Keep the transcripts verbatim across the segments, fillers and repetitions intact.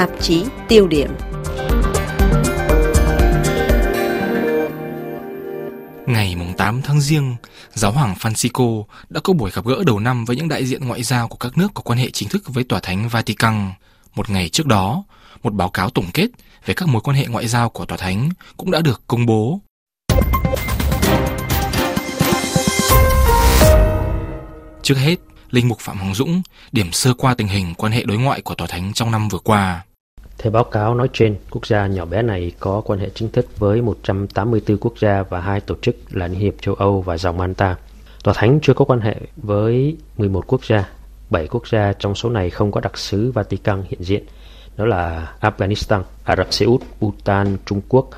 tạp chí tiêu điểm. Ngày tám tháng Giêng, Giáo hoàng Phanxicô đã có buổi gặp gỡ đầu năm với những đại diện ngoại giao của các nước có quan hệ chính thức với Tòa thánh Vatican. Một ngày trước đó, một báo cáo tổng kết về các mối quan hệ ngoại giao của Tòa thánh cũng đã được công bố. Trước hết, Linh mục Phạm Hoàng Dũng điểm sơ qua tình hình quan hệ đối ngoại của Tòa thánh trong năm vừa qua. Theo báo cáo nói trên, quốc gia nhỏ bé này có quan hệ chính thức với một trăm tám mươi tư quốc gia và hai tổ chức là Liên Hiệp Châu Âu và Dòng Malta. Tòa Thánh chưa có quan hệ với mười một quốc gia, bảy quốc gia trong số này không có đặc sứ Vatican hiện diện. Đó là Afghanistan, Ả Rập Xê Út, Bhutan, Trung Quốc,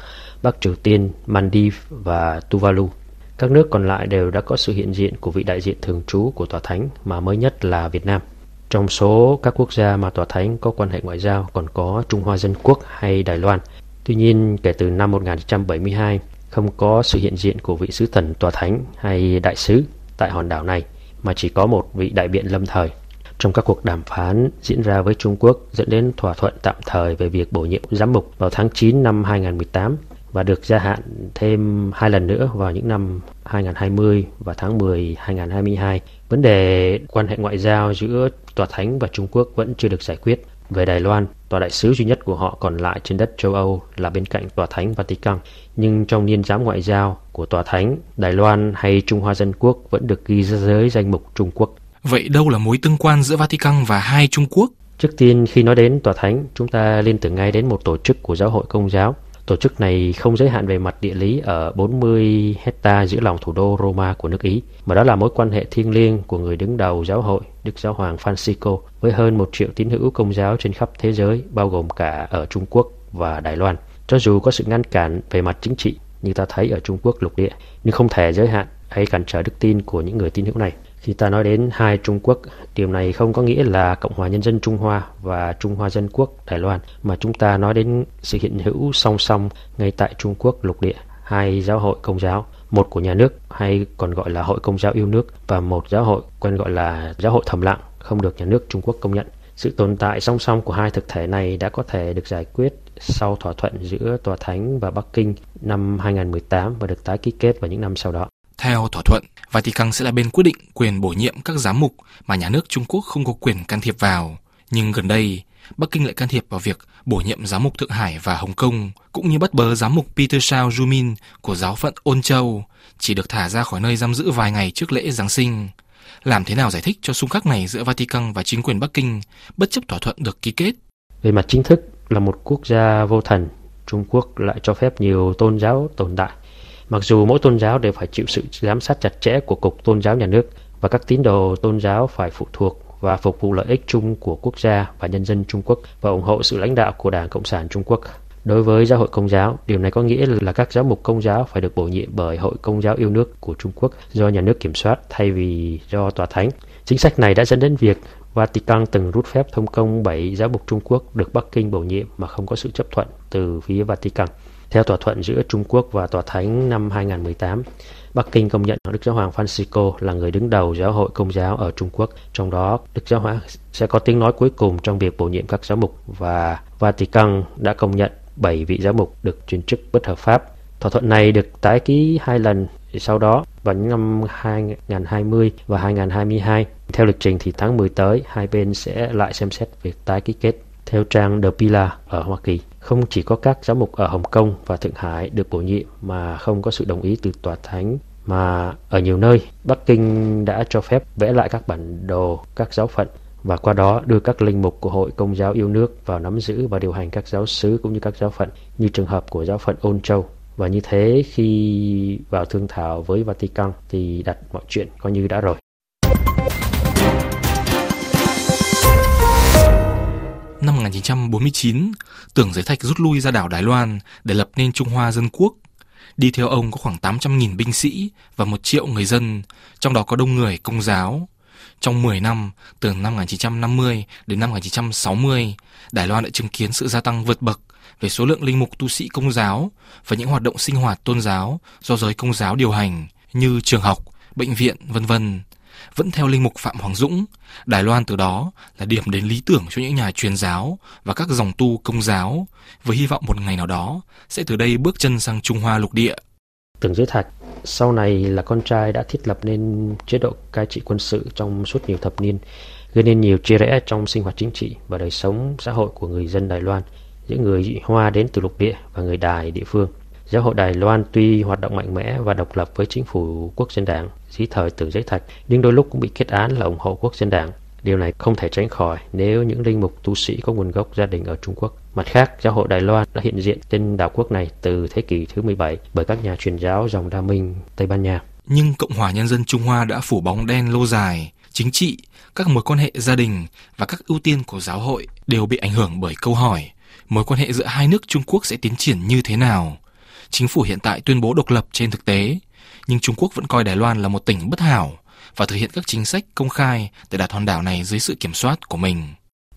Bắc Triều Tiên, Maldives và Tuvalu. Các nước còn lại đều đã có sự hiện diện của vị đại diện thường trú của Tòa Thánh mà mới nhất là Việt Nam. Trong số các quốc gia mà Tòa Thánh có quan hệ ngoại giao còn có Trung Hoa Dân Quốc hay Đài Loan. Tuy nhiên, kể từ năm một nghìn chín trăm bảy mươi hai, không có sự hiện diện của vị sứ thần Tòa Thánh hay đại sứ tại hòn đảo này, mà chỉ có một vị đại biện lâm thời. Trong các cuộc đàm phán diễn ra với Trung Quốc dẫn đến thỏa thuận tạm thời về việc bổ nhiệm giám mục vào tháng chín năm hai nghìn không trăm mười tám và được gia hạn thêm hai lần nữa vào những năm hai nghìn không trăm hai mươi và tháng mười năm hai nghìn không trăm hai mươi hai. Vấn đề quan hệ ngoại giao giữa Tòa Thánh và Trung Quốc vẫn chưa được giải quyết. Về Đài Loan, tòa đại sứ duy nhất của họ còn lại trên đất châu Âu là bên cạnh Tòa Thánh Vatican. Nhưng trong niên giám ngoại giao của Tòa Thánh, Đài Loan hay Trung Hoa Dân Quốc vẫn được ghi ra dưới danh mục Trung Quốc. Vậy đâu là mối tương quan giữa Vatican và hai Trung Quốc? Trước tiên, khi nói đến Tòa Thánh, chúng ta liên tưởng ngay đến một tổ chức của giáo hội Công giáo. Tổ chức này không giới hạn về mặt địa lý ở bốn mươi hectare giữa lòng thủ đô Roma của nước Ý, mà đó là mối quan hệ thiêng liêng của người đứng đầu giáo hội Đức Giáo hoàng Phanxicô với hơn một triệu tín hữu Công giáo trên khắp thế giới, bao gồm cả ở Trung Quốc và Đài Loan. Cho dù có sự ngăn cản về mặt chính trị như ta thấy ở Trung Quốc lục địa, nhưng không thể giới hạn hay cản trở đức tin của những người tín hữu này. Khi ta nói đến hai Trung Quốc, điều này không có nghĩa là Cộng hòa Nhân dân Trung Hoa và Trung Hoa Dân Quốc Đài Loan, mà chúng ta nói đến sự hiện hữu song song ngay tại Trung Quốc lục địa, hai giáo hội Công giáo, một của nhà nước hay còn gọi là Hội Công giáo yêu nước và một giáo hội quen gọi là giáo hội thầm lặng, không được nhà nước Trung Quốc công nhận. Sự tồn tại song song của hai thực thể này đã có thể được giải quyết sau thỏa thuận giữa Tòa Thánh và Bắc Kinh năm hai nghìn không trăm mười tám và được tái ký kết vào những năm sau đó. Theo thỏa thuận, Vatican sẽ là bên quyết định quyền bổ nhiệm các giám mục mà nhà nước Trung Quốc không có quyền can thiệp vào. Nhưng gần đây, Bắc Kinh lại can thiệp vào việc bổ nhiệm giám mục Thượng Hải và Hồng Kông, cũng như bắt bớ giám mục Peter Shao Jumin của giáo phận Ôn Châu, chỉ được thả ra khỏi nơi giam giữ vài ngày trước lễ Giáng sinh. Làm thế nào giải thích cho xung khắc này giữa Vatican và chính quyền Bắc Kinh, bất chấp thỏa thuận được ký kết? Về mặt chính thức là một quốc gia vô thần, Trung Quốc lại cho phép nhiều tôn giáo tồn tại. Mặc dù mỗi tôn giáo đều phải chịu sự giám sát chặt chẽ của Cục Tôn giáo Nhà nước và các tín đồ tôn giáo phải phụ thuộc và phục vụ lợi ích chung của quốc gia và nhân dân Trung Quốc và ủng hộ sự lãnh đạo của Đảng Cộng sản Trung Quốc. Đối với giáo hội Công giáo, điều này có nghĩa là các giáo mục Công giáo phải được bổ nhiệm bởi Hội Công giáo yêu nước của Trung Quốc do nhà nước kiểm soát thay vì do Tòa Thánh. Chính sách này đã dẫn đến việc Vatican từng rút phép thông công bảy giáo mục Trung Quốc được Bắc Kinh bổ nhiệm mà không có sự chấp thuận từ phía Vatican. Theo thỏa thuận giữa Trung Quốc và Tòa Thánh năm hai nghìn không trăm mười tám, Bắc Kinh công nhận Đức Giáo hoàng Phanxicô là người đứng đầu giáo hội Công giáo ở Trung Quốc. Trong đó, Đức Giáo hoàng sẽ có tiếng nói cuối cùng trong việc bổ nhiệm các giáo mục và Vatican đã công nhận bảy vị giáo mục được chuyển chức bất hợp pháp. Thỏa thuận này được tái ký hai lần sau đó vào những năm hai nghìn không trăm hai mươi và hai nghìn không trăm hai mươi hai. Theo lịch trình thì tháng mười tới, hai bên sẽ lại xem xét việc tái ký kết. Theo trang The Pillar ở Hoa Kỳ, không chỉ có các giám mục ở Hồng Kông và Thượng Hải được bổ nhiệm mà không có sự đồng ý từ Tòa Thánh, mà ở nhiều nơi, Bắc Kinh đã cho phép vẽ lại các bản đồ các giáo phận và qua đó đưa các linh mục của Hội Công giáo yêu nước vào nắm giữ và điều hành các giáo xứ cũng như các giáo phận, như trường hợp của giáo phận Ôn Châu. Và như thế, khi vào thương thảo với Vatican thì đặt mọi chuyện coi như đã rồi. Năm một nghìn chín trăm bốn mươi chín, Tưởng Giới Thạch rút lui ra đảo Đài Loan để lập nên Trung Hoa Dân Quốc. Đi theo ông có khoảng tám trăm nghìn binh sĩ và một triệu người dân, trong đó có đông người Công giáo. Trong mười năm, từ năm một nghìn chín trăm năm mươi đến năm một nghìn chín trăm sáu mươi, Đài Loan đã chứng kiến sự gia tăng vượt bậc về số lượng linh mục tu sĩ Công giáo và những hoạt động sinh hoạt tôn giáo do giới Công giáo điều hành như trường học, bệnh viện, vân vân. vẫn theo linh mục Phạm Hoàng Dũng, Đài Loan từ đó là điểm đến lý tưởng cho những nhà truyền giáo và các dòng tu công giáo, với hy vọng một ngày nào đó sẽ từ đây bước chân sang Trung Hoa lục địa. Tưởng Giới Thạch sau này là con trai đã thiết lập nên chế độ cai trị quân sự trong suốt nhiều thập niên, gây nên nhiều chia rẽ trong sinh hoạt chính trị và đời sống xã hội của người dân Đài Loan, những người Hoa đến từ lục địa và người Đài địa phương. Giáo hội Đài Loan tuy hoạt động mạnh mẽ và độc lập với chính phủ Quốc dân Đảng dưới thời Tưởng Giới Thạch, nhưng đôi lúc cũng bị kết án là ủng hộ Quốc dân Đảng. Điều này không thể tránh khỏi nếu những linh mục tu sĩ có nguồn gốc gia đình ở Trung Quốc. Mặt khác, giáo hội Đài Loan đã hiện diện trên đảo quốc này từ thế kỷ thứ mười bảy bởi các nhà truyền giáo dòng Đa Minh Tây Ban Nha. Nhưng Cộng hòa Nhân dân Trung Hoa đã phủ bóng đen lâu dài, chính trị, các mối quan hệ gia đình và các ưu tiên của giáo hội đều bị ảnh hưởng bởi câu hỏi mối quan hệ giữa hai nước Trung Quốc sẽ tiến triển như thế nào. Chính phủ hiện tại tuyên bố độc lập trên thực tế, nhưng Trung Quốc vẫn coi Đài Loan là một tỉnh bất hảo và thực hiện các chính sách công khai để đặt hòn đảo này dưới sự kiểm soát của mình.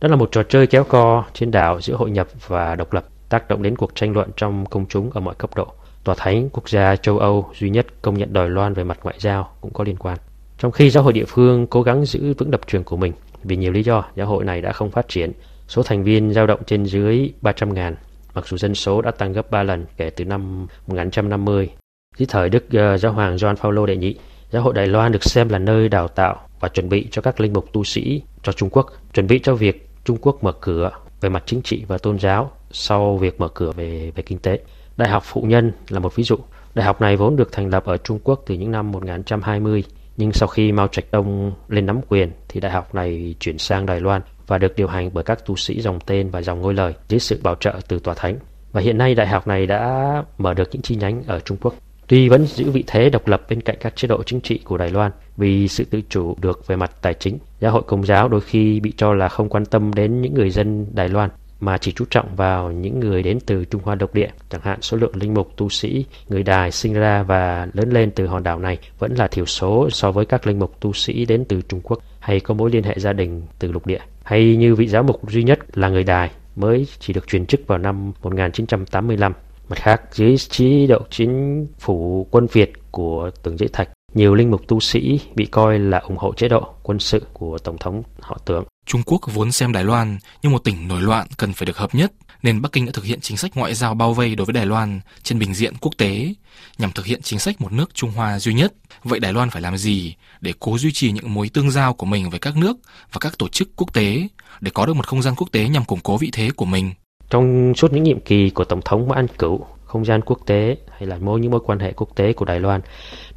Đó là một trò chơi kéo co trên đảo giữa hội nhập và độc lập, tác động đến cuộc tranh luận trong công chúng ở mọi cấp độ. Tòa thánh quốc gia châu Âu duy nhất công nhận Đài Loan về mặt ngoại giao cũng có liên quan. Trong khi giáo hội địa phương cố gắng giữ vững lập trường của mình, vì nhiều lý do, giáo hội này đã không phát triển. Số thành viên dao động trên dưới ba trăm nghìn, mặc dù dân số đã tăng gấp ba lần kể từ năm một nghìn chín trăm năm mươi. Dưới thời Đức uh, Giáo hoàng John Paulo đệ nhị, giáo hội Đài Loan được xem là nơi đào tạo và chuẩn bị cho các linh mục tu sĩ cho Trung Quốc, chuẩn bị cho việc Trung Quốc mở cửa về mặt chính trị và tôn giáo sau việc mở cửa về, về kinh tế. Đại học Phụ Nhân là một ví dụ. Đại học này vốn được thành lập ở Trung Quốc từ những năm một nghìn chín trăm hai mươi, nhưng sau khi Mao Trạch Đông lên nắm quyền thì đại học này chuyển sang Đài Loan và được điều hành bởi các tu sĩ dòng Tên và dòng Ngôi Lời dưới sự bảo trợ từ Tòa Thánh. Và hiện nay đại học này đã mở được những chi nhánh ở Trung Quốc. Tuy vẫn giữ vị thế độc lập bên cạnh các chế độ chính trị của Đài Loan vì sự tự chủ được về mặt tài chính, giáo hội Công giáo đôi khi bị cho là không quan tâm đến những người dân Đài Loan mà chỉ chú trọng vào những người đến từ Trung Hoa lục địa. Chẳng hạn số lượng linh mục tu sĩ người Đài sinh ra và lớn lên từ hòn đảo này vẫn là thiểu số so với các linh mục tu sĩ đến từ Trung Quốc hay có mối liên hệ gia đình từ lục địa. Hay như vị giáo mục duy nhất là người Đài mới chỉ được truyền chức vào năm một nghìn chín trăm tám mươi lăm. Mặt khác, dưới chế độ chính phủ quân Việt của Tưởng Giới Thạch, nhiều linh mục tu sĩ bị coi là ủng hộ chế độ quân sự của Tổng thống họ Tưởng. Trung Quốc vốn xem Đài Loan như một tỉnh nổi loạn cần phải được hợp nhất, nên Bắc Kinh đã thực hiện chính sách ngoại giao bao vây đối với Đài Loan trên bình diện quốc tế, nhằm thực hiện chính sách một nước Trung Hoa duy nhất. Vậy Đài Loan phải làm gì để cố duy trì những mối tương giao của mình với các nước và các tổ chức quốc tế, để có được một không gian quốc tế nhằm củng cố vị thế của mình? Trong suốt những nhiệm kỳ của Tổng thống Mã Anh Cửu, không gian quốc tế hay là mối những mối quan hệ quốc tế của Đài Loan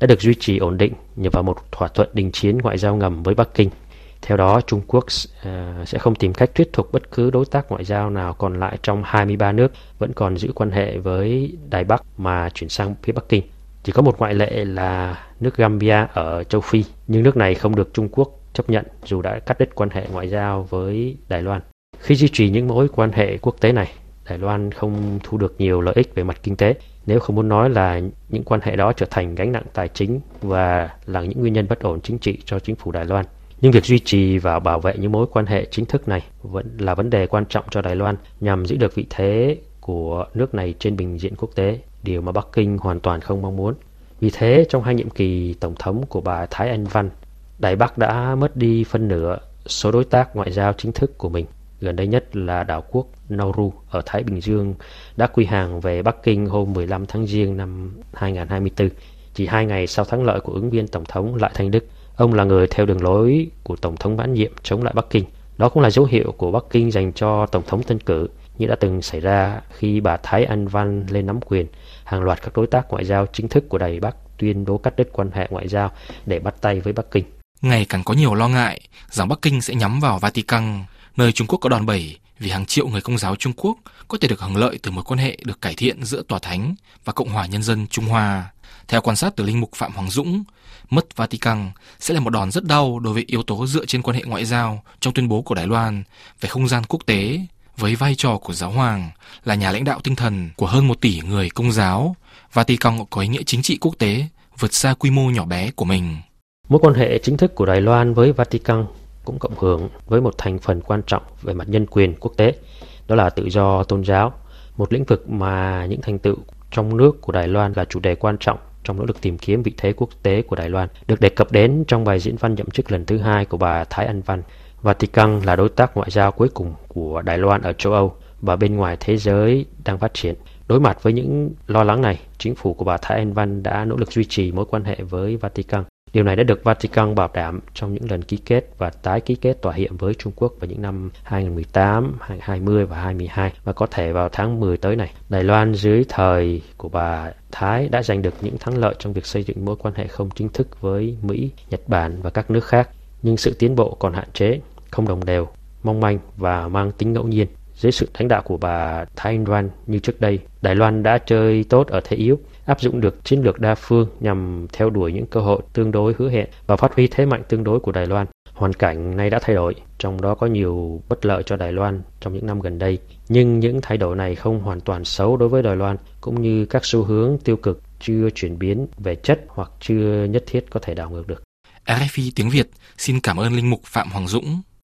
đã được duy trì ổn định nhờ vào một thỏa thuận đình chiến ngoại giao ngầm với Bắc Kinh. Theo đó, Trung Quốc sẽ không tìm cách thuyết phục bất cứ đối tác ngoại giao nào còn lại trong hai mươi ba nước vẫn còn giữ quan hệ với Đài Bắc mà chuyển sang phía Bắc Kinh. Chỉ có một ngoại lệ là nước Gambia ở châu Phi, nhưng nước này không được Trung Quốc chấp nhận dù đã cắt đứt quan hệ ngoại giao với Đài Loan. Khi duy trì những mối quan hệ quốc tế này, Đài Loan không thu được nhiều lợi ích về mặt kinh tế, nếu không muốn nói là những quan hệ đó trở thành gánh nặng tài chính và là những nguyên nhân bất ổn chính trị cho chính phủ Đài Loan. Nhưng việc duy trì và bảo vệ những mối quan hệ chính thức này vẫn là vấn đề quan trọng cho Đài Loan nhằm giữ được vị thế của nước này trên bình diện quốc tế, điều mà Bắc Kinh hoàn toàn không mong muốn. Vì thế, trong hai nhiệm kỳ tổng thống của bà Thái Anh Văn, Đài Bắc đã mất đi phân nửa số đối tác ngoại giao chính thức của mình. Gần đây nhất là đảo quốc Nauru ở Thái Bình Dương đã quy hàng về Bắc Kinh hôm mười lăm tháng Giêng năm hai nghìn không trăm hai mươi tư, chỉ hai ngày sau thắng lợi của ứng viên Tổng thống Lại Thanh Đức. Ông là người theo đường lối của Tổng thống mãn nhiệm chống lại Bắc Kinh. Đó cũng là dấu hiệu của Bắc Kinh dành cho Tổng thống tân cử, như đã từng xảy ra khi bà Thái Anh Văn lên nắm quyền. Hàng loạt các đối tác ngoại giao chính thức của Đài Bắc tuyên bố cắt đứt quan hệ ngoại giao để bắt tay với Bắc Kinh. Ngày càng có nhiều lo ngại rằng Bắc Kinh sẽ nhắm vào Vatican, nơi Trung Quốc có đòn bẩy vì hàng triệu người Công giáo Trung Quốc có thể được hưởng lợi từ mối quan hệ được cải thiện giữa Tòa Thánh và Cộng hòa Nhân dân Trung Hoa. Theo quan sát từ linh mục Phạm Hoàng Dũng, mất Vatican sẽ là một đòn rất đau đối với yếu tố dựa trên quan hệ ngoại giao trong tuyên bố của Đài Loan về không gian quốc tế, với vai trò của giáo hoàng là nhà lãnh đạo tinh thần của hơn một tỷ người Công giáo. Vatican có ý nghĩa chính trị quốc tế vượt xa quy mô nhỏ bé của mình. Mối quan hệ chính thức của Đài Loan với Vatican cũng cộng hưởng với một thành phần quan trọng về mặt nhân quyền quốc tế, đó là tự do tôn giáo, một lĩnh vực mà những thành tựu trong nước của Đài Loan là chủ đề quan trọng trong nỗ lực tìm kiếm vị thế quốc tế của Đài Loan, được đề cập đến trong bài diễn văn nhậm chức lần thứ hai của bà Thái Anh Văn. Vatican là đối tác ngoại giao cuối cùng của Đài Loan ở châu Âu và bên ngoài thế giới đang phát triển. Đối mặt với những lo lắng này, chính phủ của bà Thái Anh Văn đã nỗ lực duy trì mối quan hệ với Vatican. Điều này đã được Vatican bảo đảm trong những lần ký kết và tái ký kết thỏa hiệp với Trung Quốc vào những năm hai không một tám, hai không hai không và hai không hai hai và có thể vào tháng mười tới này. Đài Loan dưới thời của bà Thái đã giành được những thắng lợi trong việc xây dựng mối quan hệ không chính thức với Mỹ, Nhật Bản và các nước khác, nhưng sự tiến bộ còn hạn chế, không đồng đều, mong manh và mang tính ngẫu nhiên. Dưới sự lãnh đạo của bà Thái Anh Văn như trước đây, Đài Loan đã chơi tốt ở thế yếu, áp dụng được chiến lược đa phương nhằm theo đuổi những cơ hội tương đối hứa hẹn và phát huy thế mạnh tương đối của Đài Loan. Hoàn cảnh nay đã thay đổi, trong đó có nhiều bất lợi cho Đài Loan trong những năm gần đây. Nhưng những thay đổi này không hoàn toàn xấu đối với Đài Loan, cũng như các xu hướng tiêu cực chưa chuyển biến về chất hoặc chưa nhất thiết có thể đảo ngược được. rờ ép i tiếng Việt xin cảm ơn Linh mục Phạm Hoàng Dũng.